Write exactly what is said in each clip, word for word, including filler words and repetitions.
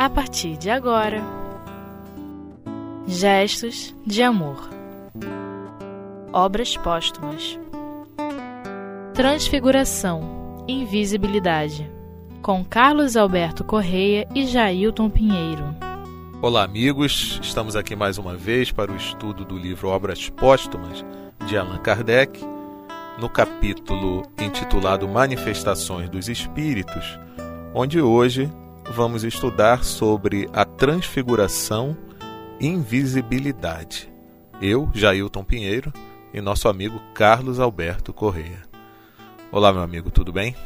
a partir de agora. Gestos de amor. Obras póstumas. Transfiguração, Invisibilidade, com Carlos Alberto Correia e Jailton Pinheiro. Olá, amigos, estamos aqui mais uma vez para o estudo do livro Obras Póstumas de Allan Kardec, no capítulo intitulado Manifestações dos Espíritos, onde hoje vamos estudar sobre a Transfiguração e Invisibilidade. Eu, Jailton Pinheiro, e nosso amigo Carlos Alberto Correia. Olá, meu amigo, tudo bem?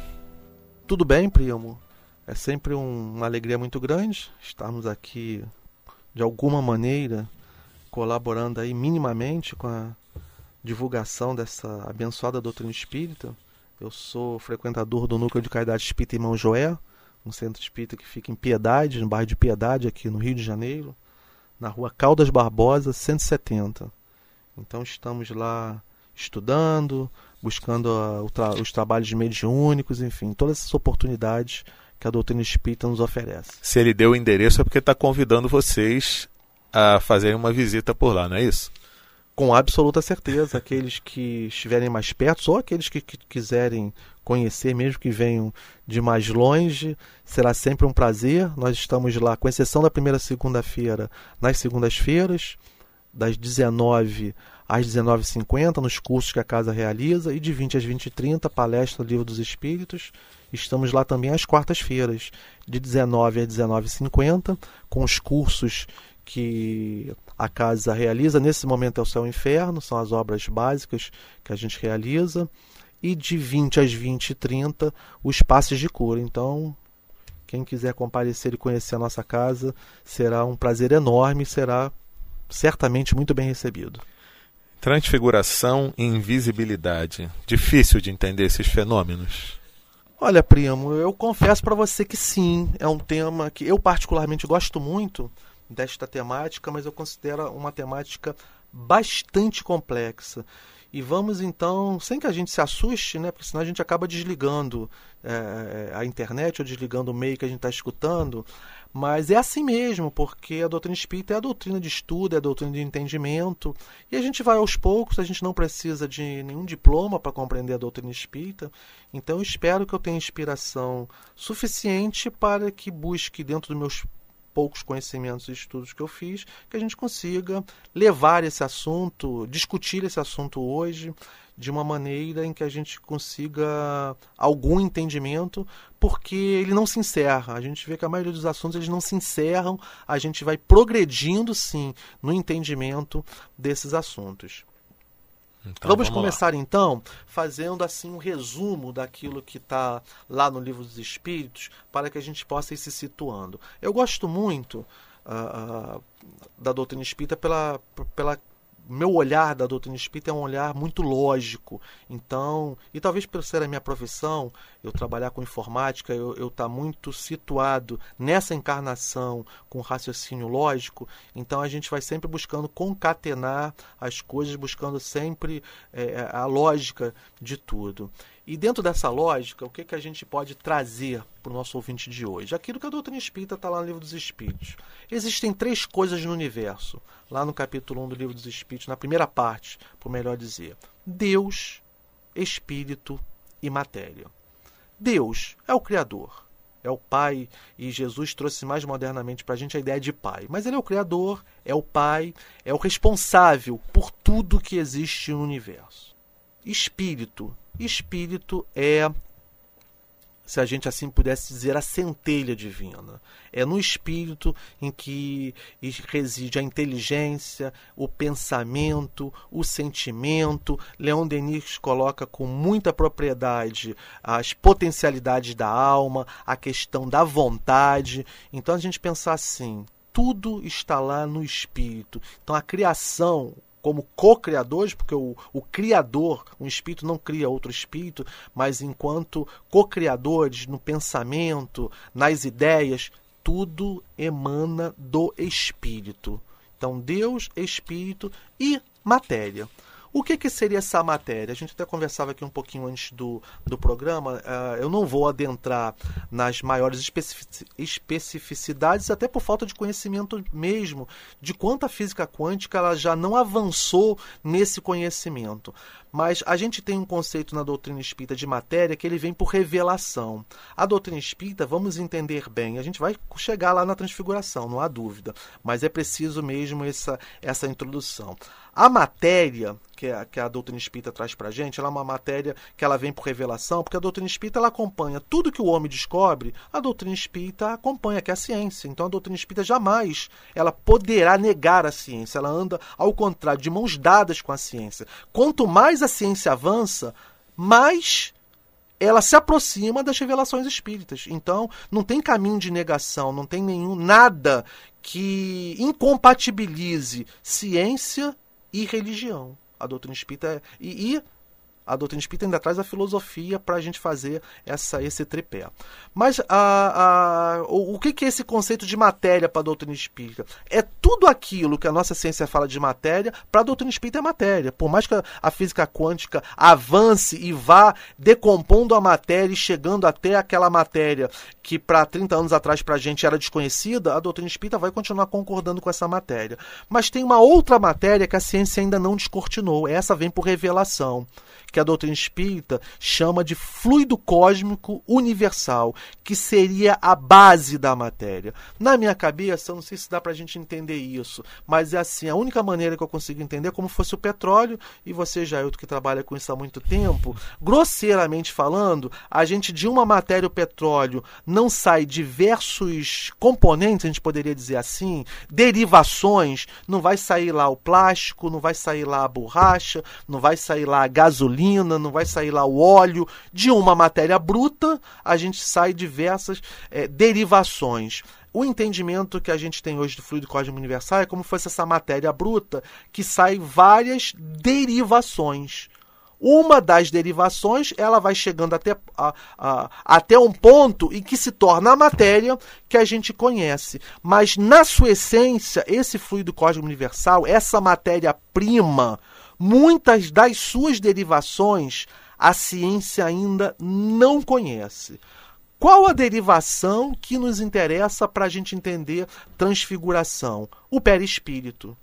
Tudo bem, primo. É sempre uma alegria muito grande estarmos aqui, de alguma maneira, colaborando aí minimamente com a divulgação dessa abençoada doutrina espírita. Eu sou frequentador do Núcleo de Caridade Espírita Irmão Joel, um centro espírita que fica em Piedade, no bairro de Piedade, aqui no Rio de Janeiro, na rua Caldas Barbosa, cento e setenta. Então estamos lá estudando, buscando uh, tra os trabalhos mediúnicos, enfim, todas essas oportunidades que a doutrina espírita nos oferece. Se ele deu o endereço é porque está convidando vocês a fazerem uma visita por lá, não é isso? Com absoluta certeza. Aqueles que estiverem mais perto, ou aqueles que, que quiserem conhecer, mesmo que venham de mais longe, será sempre um prazer. Nós estamos lá, com exceção da primeira segunda-feira, nas segundas-feiras, das dezenove às dezenove e cinquenta, nos cursos que a casa realiza, e de vinte às vinte e trinta, palestra do Livro dos Espíritos. Estamos lá também às quartas-feiras, de dezenove às dezenove e cinquenta, com os cursos que a casa realiza. Nesse momento é o Céu e o Inferno, são as obras básicas que a gente realiza, e de vinte às vinte e trinta, os passes de cura. Então, quem quiser comparecer e conhecer a nossa casa, será um prazer enorme, será certamente muito bem recebido. Transfiguração e invisibilidade. Difícil de entender esses fenômenos? Olha, primo, eu confesso para você que sim, é um tema que eu particularmente gosto muito desta temática, mas eu considero uma temática bastante complexa. E vamos então, sem que a gente se assuste, né, porque senão a gente acaba desligando é, a internet ou desligando o meio que a gente está escutando, mas é assim mesmo, porque a doutrina espírita é a doutrina de estudo, é a doutrina de entendimento, e a gente vai aos poucos, a gente não precisa de nenhum diploma para compreender a doutrina espírita. Então eu espero que eu tenha inspiração suficiente para que busque, dentro dos meus poucos conhecimentos e estudos que eu fiz, que a gente consiga levar esse assunto, discutir esse assunto hoje, de uma maneira em que a gente consiga algum entendimento, porque ele não se encerra. A gente vê que a maioria dos assuntos eles não se encerram, a gente vai progredindo, sim, no entendimento desses assuntos. Então, vamos, vamos começar lá, então, fazendo assim um resumo daquilo que está lá no Livro dos Espíritos, para que a gente possa ir se situando. Eu gosto muito uh, uh, da doutrina espírita pela, pela meu olhar da doutrina espírita é um olhar muito lógico. Então, e talvez por ser a minha profissão, eu trabalhar com informática, eu estar tá muito situado nessa encarnação com raciocínio lógico. Então a gente vai sempre buscando concatenar as coisas, buscando sempre é, a lógica de tudo. E dentro dessa lógica, o que, que a gente pode trazer para o nosso ouvinte de hoje? Aquilo que a doutrina espírita está lá no Livro dos Espíritos. Existem três coisas no universo, lá no capítulo um do Livro dos Espíritos, na primeira parte, por melhor dizer. Deus, Espírito e Matéria. Deus é o Criador, é o Pai, e Jesus trouxe mais modernamente para a gente a ideia de Pai. Mas ele é o Criador, é o Pai, é o responsável por tudo que existe no universo. Espírito. Espírito é, se a gente assim pudesse dizer, a centelha divina. É no espírito em que reside a inteligência, o pensamento, o sentimento. Léon Denis coloca com muita propriedade as potencialidades da alma, a questão da vontade. Então a gente pensar assim, tudo está lá no espírito. Então a criação, como co-criadores, porque o, o criador, um espírito não cria outro espírito, mas enquanto co-criadores no pensamento, nas ideias, tudo emana do espírito. Então, Deus, espírito e matéria. O que, que seria essa matéria? A gente até conversava aqui um pouquinho antes do, do programa. Uh, eu não vou adentrar nas maiores especific, especificidades, até por falta de conhecimento mesmo, de quanto a física quântica ela já não avançou nesse conhecimento. Mas a gente tem um conceito na doutrina espírita de matéria que ele vem por revelação. A doutrina espírita, vamos entender bem, a gente vai chegar lá na Transfiguração, não há dúvida, mas é preciso mesmo essa, essa introdução. A matéria que a, que a doutrina espírita traz para a gente, ela é uma matéria que ela vem por revelação, porque a doutrina espírita ela acompanha tudo que o homem descobre, a doutrina espírita acompanha, que é a ciência. Então a doutrina espírita jamais ela poderá negar a ciência, ela anda, ao contrário, de mãos dadas com a ciência. Quanto mais a ciência avança, mais ela se aproxima das revelações espíritas. Então não tem caminho de negação, não tem nenhum, nada que incompatibilize ciência e religião. A doutrina espírita e, e a doutrina espírita ainda traz a filosofia para a gente fazer essa, esse tripé. Mas a, a, o, o que é esse conceito de matéria para a doutrina espírita? É tudo aquilo que a nossa ciência fala de matéria, para a doutrina espírita é matéria. Por mais que a, a física quântica avance e vá decompondo a matéria e chegando até aquela matéria que para trinta anos atrás para a gente era desconhecida, a doutrina espírita vai continuar concordando com essa matéria. Mas tem uma outra matéria que a ciência ainda não descortinou, essa vem por revelação, que a doutrina espírita chama de fluido cósmico universal, que seria a base da matéria. Na minha cabeça, eu não sei se dá para a gente entender isso, mas é assim, a única maneira que eu consigo entender é como fosse o petróleo, e você, Jailton, que trabalha com isso há muito tempo, grosseiramente falando, a gente de uma matéria, o petróleo, não sai diversos componentes, a gente poderia dizer assim, derivações, não vai sair lá o plástico, não vai sair lá a borracha, não vai sair lá a gasolina, não vai sair lá o óleo. De uma matéria bruta, a gente sai diversas é, derivações. O entendimento que a gente tem hoje do fluido cósmico universal é como se fosse essa matéria bruta que sai várias derivações. Uma das derivações, ela vai chegando até, a, a, até um ponto em que se torna a matéria que a gente conhece. Mas, na sua essência, esse fluido cósmico universal, essa matéria-prima, muitas das suas derivações a ciência ainda não conhece. Qual a derivação que nos interessa para a gente entender transfiguração? O perispírito.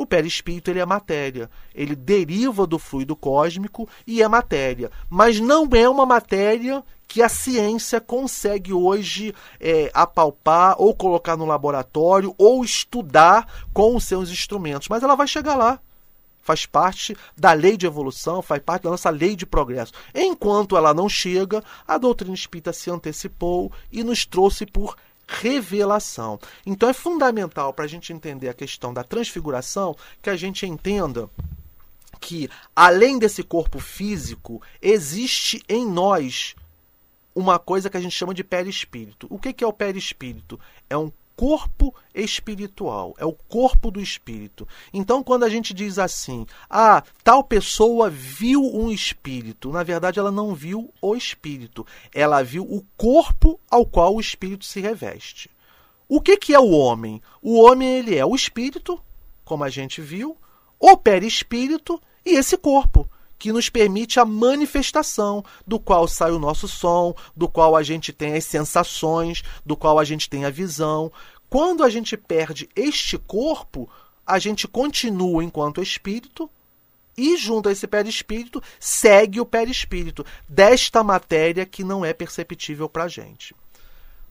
O perispírito ele é matéria, ele deriva do fluido cósmico e é matéria, mas não é uma matéria que a ciência consegue hoje é, apalpar ou colocar no laboratório ou estudar com os seus instrumentos, mas ela vai chegar lá. Faz parte da lei de evolução, faz parte da nossa lei de progresso. Enquanto ela não chega, a doutrina espírita se antecipou e nos trouxe por revelação. Então é fundamental para a gente entender a questão da transfiguração, que a gente entenda que, além desse corpo físico, existe em nós uma coisa que a gente chama de perispírito. O que é o perispírito? É um corpo espiritual, é o corpo do espírito. Então, quando a gente diz assim, ah, tal pessoa viu um espírito, na verdade ela não viu o espírito, ela viu o corpo ao qual o espírito se reveste. O que que é o homem? O homem ele é o espírito, como a gente viu, o perispírito e esse corpo, que nos permite a manifestação, do qual sai o nosso som, do qual a gente tem as sensações, do qual a gente tem a visão. Quando a gente perde este corpo, a gente continua enquanto espírito e, junto a esse perispírito, segue o perispírito desta matéria que não é perceptível para a gente.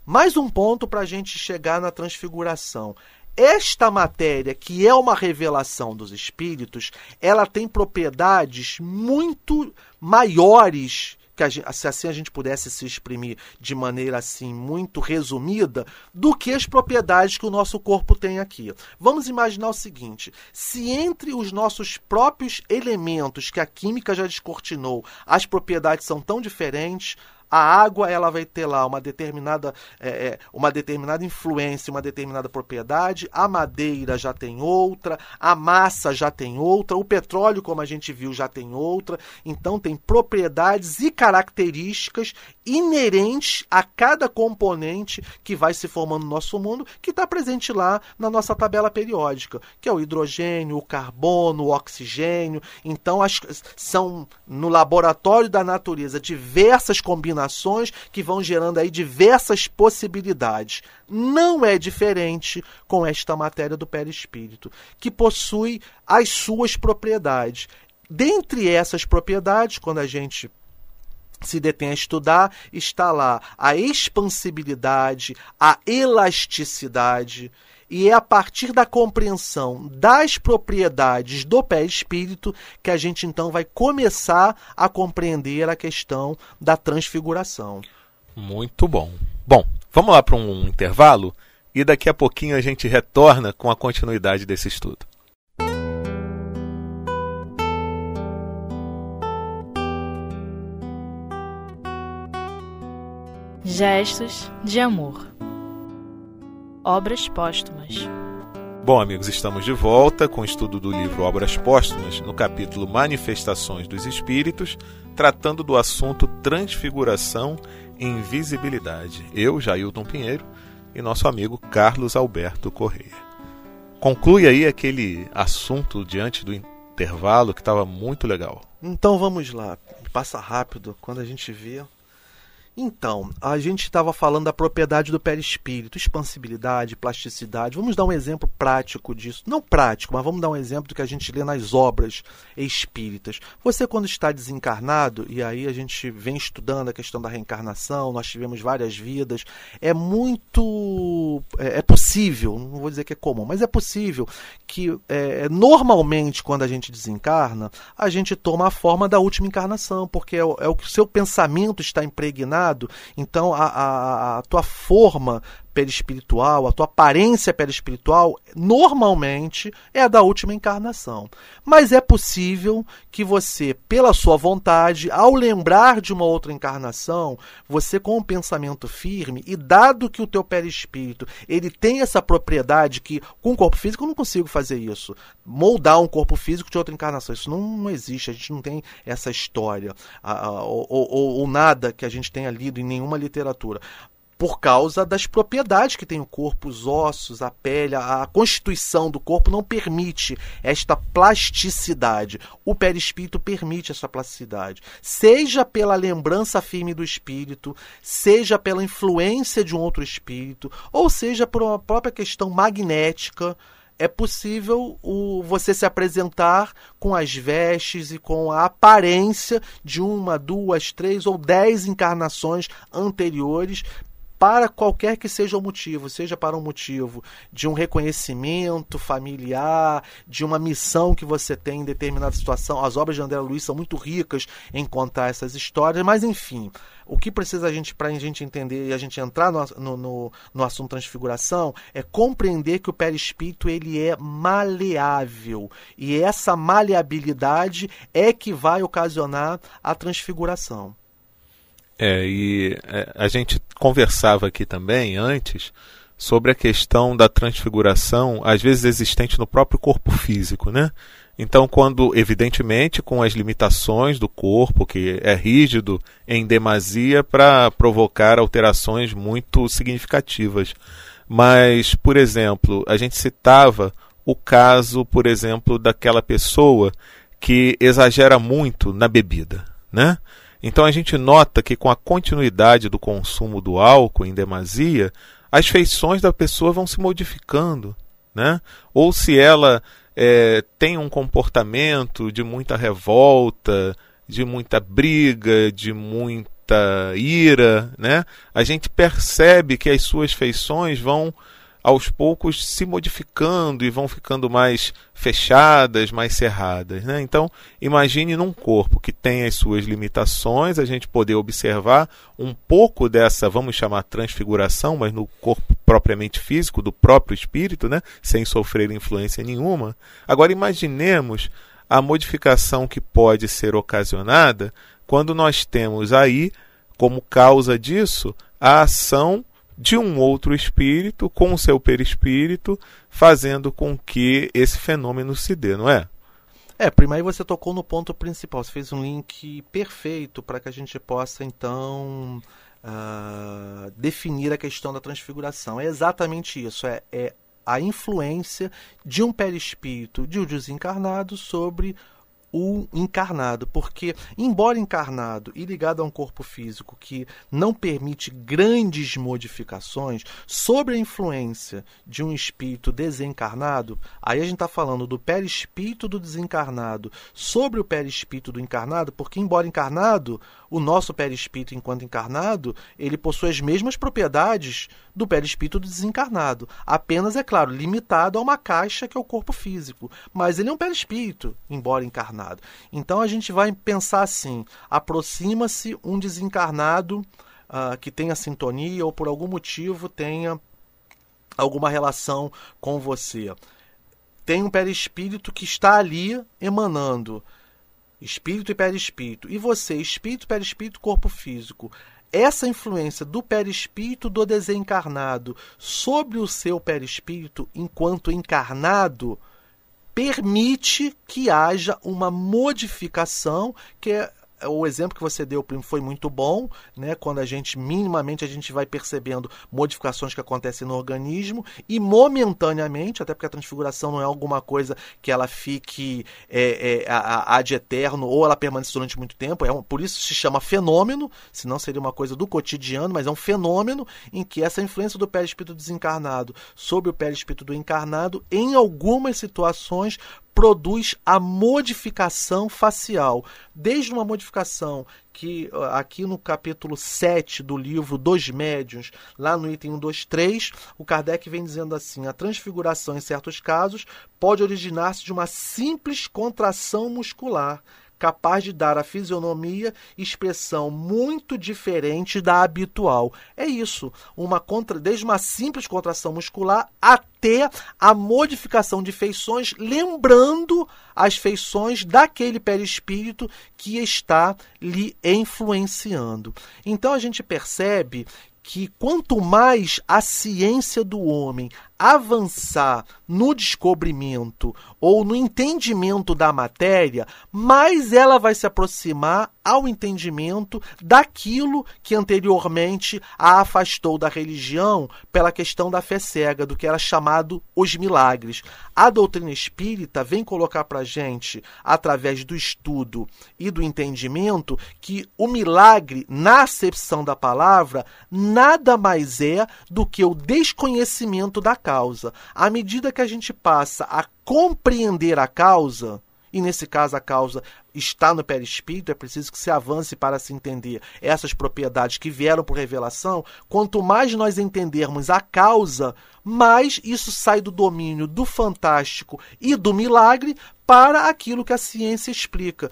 Mais um ponto para a gente chegar na transfiguração. Esta matéria, que é uma revelação dos espíritos, ela tem propriedades muito maiores, que a gente, se assim a gente pudesse se exprimir de maneira assim muito resumida, do que as propriedades que o nosso corpo tem aqui. Vamos imaginar o seguinte, se entre os nossos próprios elementos, que a química já descortinou, as propriedades são tão diferentes, A água ela vai ter lá uma determinada, é, uma determinada influência, uma determinada propriedade, a madeira já tem outra, a massa já tem outra, o petróleo, como a gente viu, já tem outra. Então tem propriedades e características inerentes a cada componente que vai se formando no nosso mundo, que está presente lá na nossa tabela periódica, que é o hidrogênio, o carbono, o oxigênio. Então as, são, no laboratório da natureza, diversas combinações que vão gerando aí diversas possibilidades. Não é diferente com esta matéria do perispírito, que possui as suas propriedades. Dentre essas propriedades, quando a gente se detém a estudar, está lá a expansibilidade, a elasticidade. E é a partir da compreensão das propriedades do perispírito que a gente, então, vai começar a compreender a questão da transfiguração. Muito bom. Bom, vamos lá para um intervalo e daqui a pouquinho a gente retorna com a continuidade desse estudo. Gestos de amor. Obras póstumas. Bom, amigos, estamos de volta com o estudo do livro Obras Póstumas, no capítulo Manifestações dos Espíritos, tratando do assunto Transfiguração e Invisibilidade. Eu, Jailton Pinheiro, e nosso amigo Carlos Alberto Correia. Conclui aí aquele assunto diante do intervalo que estava muito legal. Então vamos lá, passa rápido, quando a gente vê... Então, a gente estava falando da propriedade do perispírito, expansibilidade, plasticidade. Vamos dar um exemplo prático disso. Não prático, mas vamos dar um exemplo do que a gente lê nas obras espíritas. Você, quando está desencarnado, e aí a gente vem estudando a questão da reencarnação, nós tivemos várias vidas, é muito... é possível, não vou dizer que é comum, mas é possível que, é, normalmente, quando a gente desencarna, a gente toma a forma da última encarnação, porque é o, é o que o seu pensamento está impregnado. Então a, a, a tua forma perispiritual, a tua aparência perispiritual, normalmente é a da última encarnação. Mas é possível que você, pela sua vontade, ao lembrar de uma outra encarnação, você com um pensamento firme, e dado que o teu perispírito ele tem essa propriedade que com o corpo físico eu não consigo fazer isso, moldar um corpo físico de outra encarnação, isso não, não existe, a gente não tem essa história, a, a, ou, ou, ou nada que a gente tenha lido em nenhuma literatura. Por causa das propriedades que tem o corpo, os ossos, a pele, a constituição do corpo não permite esta plasticidade. O perispírito permite essa plasticidade. Seja pela lembrança firme do espírito, seja pela influência de um outro espírito, ou seja por uma própria questão magnética, é possível o, você se apresentar com as vestes e com a aparência de uma, duas, três ou dez encarnações anteriores, para qualquer que seja o motivo, seja para um motivo de um reconhecimento familiar, de uma missão que você tem em determinada situação. As obras de André Luiz são muito ricas em contar essas histórias, mas enfim, o que precisa a gente, para a gente entender e a gente entrar no, no, no, no assunto transfiguração, é compreender que o perispírito ele é maleável, e essa maleabilidade é que vai ocasionar a transfiguração. É, e a gente conversava aqui também antes sobre a questão da transfiguração, às vezes existente no próprio corpo físico, né? Então, quando, evidentemente, com as limitações do corpo, que é rígido em demasia para provocar alterações muito significativas. Mas, por exemplo, a gente citava o caso, por exemplo, daquela pessoa que exagera muito na bebida, né? Então a gente nota que com a continuidade do consumo do álcool em demasia, as feições da pessoa vão se modificando, né? Ou se ela é, tem um comportamento de muita revolta, de muita briga, de muita ira, né? A gente percebe que as suas feições vão aos poucos se modificando e vão ficando mais fechadas, mais cerradas, né? Então, imagine num corpo que tem as suas limitações, a gente poder observar um pouco dessa, vamos chamar, transfiguração, mas no corpo propriamente físico, do próprio espírito, né? Sem sofrer influência nenhuma. Agora, imaginemos a modificação que pode ser ocasionada quando nós temos aí como causa disso a ação de um outro espírito com o seu perispírito, fazendo com que esse fenômeno se dê, não é? É, prima, aí você tocou no ponto principal, você fez um link perfeito para que a gente possa, então, uh, definir a questão da transfiguração. É exatamente isso, é, é a influência de um perispírito, de um desencarnado, sobre o encarnado, porque embora encarnado e ligado a um corpo físico que não permite grandes modificações, sobre a influência de um espírito desencarnado, aí a gente está falando do perispírito do desencarnado sobre o perispírito do encarnado, porque embora encarnado, o nosso perispírito enquanto encarnado, ele possui as mesmas propriedades do perispírito do desencarnado, apenas, é claro, limitado a uma caixa que é o corpo físico, mas ele é um perispírito, embora encarnado. Então a gente vai pensar assim, aproxima-se um desencarnado uh, que tenha sintonia ou por algum motivo tenha alguma relação com você. Tem um perispírito que está ali emanando, espírito e perispírito, e você, espírito, perispírito, corpo físico. Essa influência do perispírito do desencarnado sobre o seu perispírito enquanto encarnado permite que haja uma modificação, que é o exemplo que você deu, primo, foi muito bom, né? Quando a gente, minimamente, a gente vai percebendo modificações que acontecem no organismo e momentaneamente, até porque a transfiguração não é alguma coisa que ela fique é, é, ad eterno ou ela permanece durante muito tempo, é um, por isso se chama fenômeno, senão seria uma coisa do cotidiano, mas é um fenômeno em que essa influência do perispírito desencarnado sobre o perispírito do encarnado, em algumas situações, produz a modificação facial, desde uma modificação que aqui no capítulo sete do livro Dos Médiuns, lá no item um, dois, três, o Kardec vem dizendo assim, a transfiguração em certos casos pode originar-se de uma simples contração muscular, capaz de dar à fisionomia expressão muito diferente da habitual. É isso, uma contra, desde uma simples contração muscular até a modificação de feições, lembrando as feições daquele perispírito que está lhe influenciando. Então a gente percebe que quanto mais a ciência do homem avançar no descobrimento ou no entendimento da matéria, mais ela vai se aproximar ao entendimento daquilo que anteriormente a afastou da religião pela questão da fé cega, do que era chamado os milagres. A doutrina espírita vem colocar para a gente, através do estudo e do entendimento, que o milagre, na acepção da palavra, nada mais é do que o desconhecimento da causa. À medida que a gente passa a compreender a causa, e nesse caso a causa está no perispírito, é preciso que se avance para se entender essas propriedades que vieram por revelação, quanto mais nós entendermos a causa, mais isso sai do domínio do fantástico e do milagre para aquilo que a ciência explica.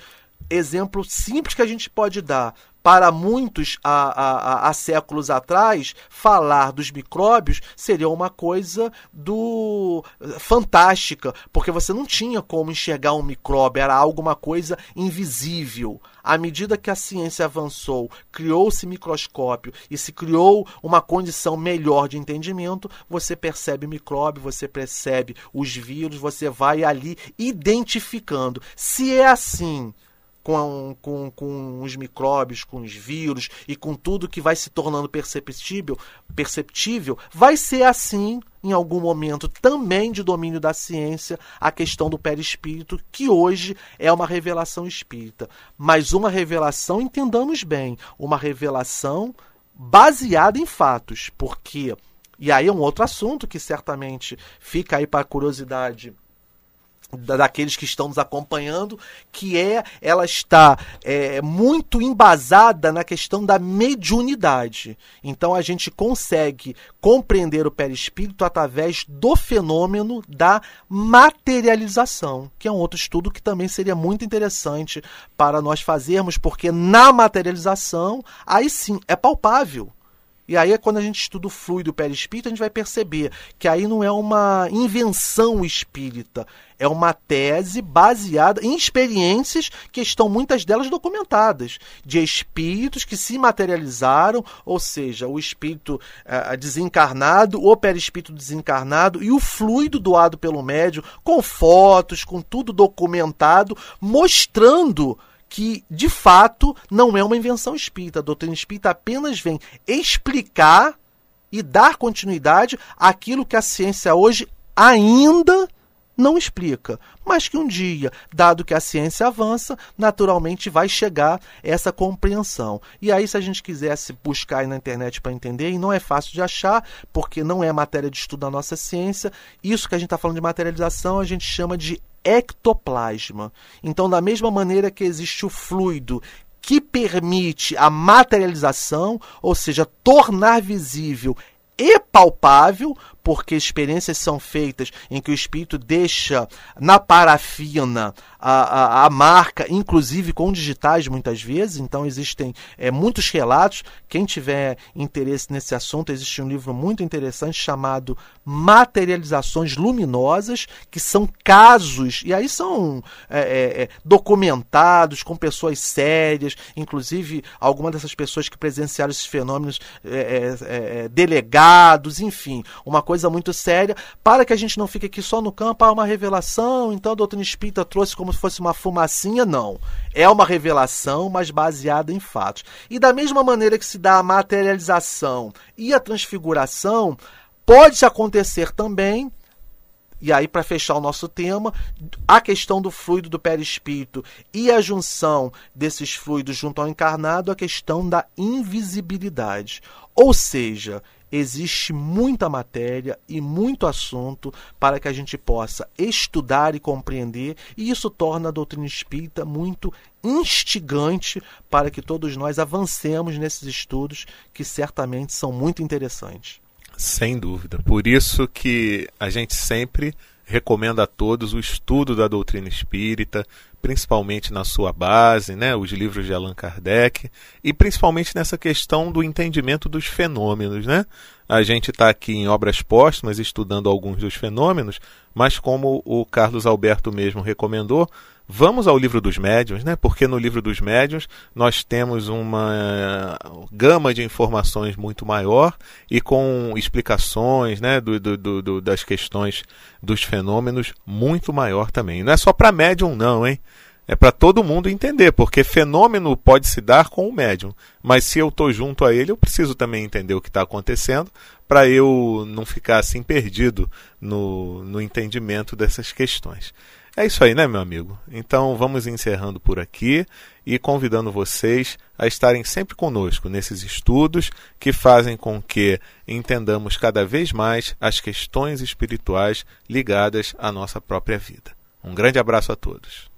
Exemplo simples que a gente pode dar. Para muitos, há, há, há séculos atrás, falar dos micróbios seria uma coisa do fantástica, porque você não tinha como enxergar um micróbio, era alguma coisa invisível. À medida que a ciência avançou, criou-se microscópio e se criou uma condição melhor de entendimento, você percebe micróbio, você percebe os vírus, você vai ali identificando. Se é assim... Com, com, com os micróbios, com os vírus e com tudo que vai se tornando perceptível, perceptível, vai ser assim, em algum momento, também de domínio da ciência, a questão do perispírito, que hoje é uma revelação espírita. Mas uma revelação, entendamos bem, uma revelação baseada em fatos, porque, e aí é um outro assunto que certamente fica aí para a curiosidade daqueles que estão nos acompanhando, que é, ela está é, muito embasada na questão da mediunidade. Então a gente consegue compreender o perispírito através do fenômeno da materialização, que é um outro estudo que também seria muito interessante para nós fazermos, porque na materialização, aí sim, é palpável. E aí, quando a gente estuda o fluido perispírito, a gente vai perceber que aí não é uma invenção espírita, é uma tese baseada em experiências que estão, muitas delas, documentadas, de espíritos que se materializaram, ou seja, o espírito ah, desencarnado, o perispírito desencarnado e o fluido doado pelo médium, com fotos, com tudo documentado, mostrando que, de fato, não é uma invenção espírita. A doutrina espírita apenas vem explicar e dar continuidade àquilo que a ciência hoje ainda não explica. Mas que um dia, dado que a ciência avança, naturalmente vai chegar essa compreensão. E aí, se a gente quisesse buscar aí na internet para entender, e não é fácil de achar, porque não é matéria de estudo da nossa ciência, isso que a gente está falando de materialização, a gente chama de ectoplasma. Então, da mesma maneira que existe o fluido que permite a materialização, ou seja, tornar visível e palpável, porque experiências são feitas em que o espírito deixa na parafina a, a, a marca, inclusive com digitais muitas vezes, então existem é, muitos relatos. Quem tiver interesse nesse assunto, existe um livro muito interessante chamado Materializações Luminosas, que são casos, e aí são é, é, documentados com pessoas sérias, inclusive algumas dessas pessoas que presenciaram esses fenômenos, é, é, é, delegados, enfim, uma coisa muito séria, para que a gente não fique aqui só no campo, ah, uma revelação, então a doutrina espírita trouxe como se fosse uma fumacinha. Não, é uma revelação, mas baseada em fatos. E da mesma maneira que se dá a materialização e a transfiguração, pode acontecer também, e aí para fechar o nosso tema, a questão do fluido do perispírito e a junção desses fluidos junto ao encarnado, a questão da invisibilidade. Ou seja, existe muita matéria e muito assunto para que a gente possa estudar e compreender, e isso torna a doutrina espírita muito instigante para que todos nós avancemos nesses estudos que certamente são muito interessantes. Sem dúvida. Por isso que a gente sempre recomenda a todos o estudo da doutrina espírita, principalmente na sua base, né, os livros de Allan Kardec, e principalmente nessa questão do entendimento dos fenômenos, né? A gente está aqui em obras póstumas estudando alguns dos fenômenos, mas como o Carlos Alberto mesmo recomendou, vamos ao livro dos médiuns, né? Porque no livro dos médiuns nós temos uma gama de informações muito maior e com explicações, né, do, do, do, das questões dos fenômenos muito maior também. Não é só para médium não, hein? É para todo mundo entender, porque fenômeno pode se dar com o médium, mas se eu estou junto a ele, eu preciso também entender o que está acontecendo para eu não ficar assim perdido no, no entendimento dessas questões. É isso aí, né, meu amigo? Então, vamos encerrando por aqui e convidando vocês a estarem sempre conosco nesses estudos que fazem com que entendamos cada vez mais as questões espirituais ligadas à nossa própria vida. Um grande abraço a todos.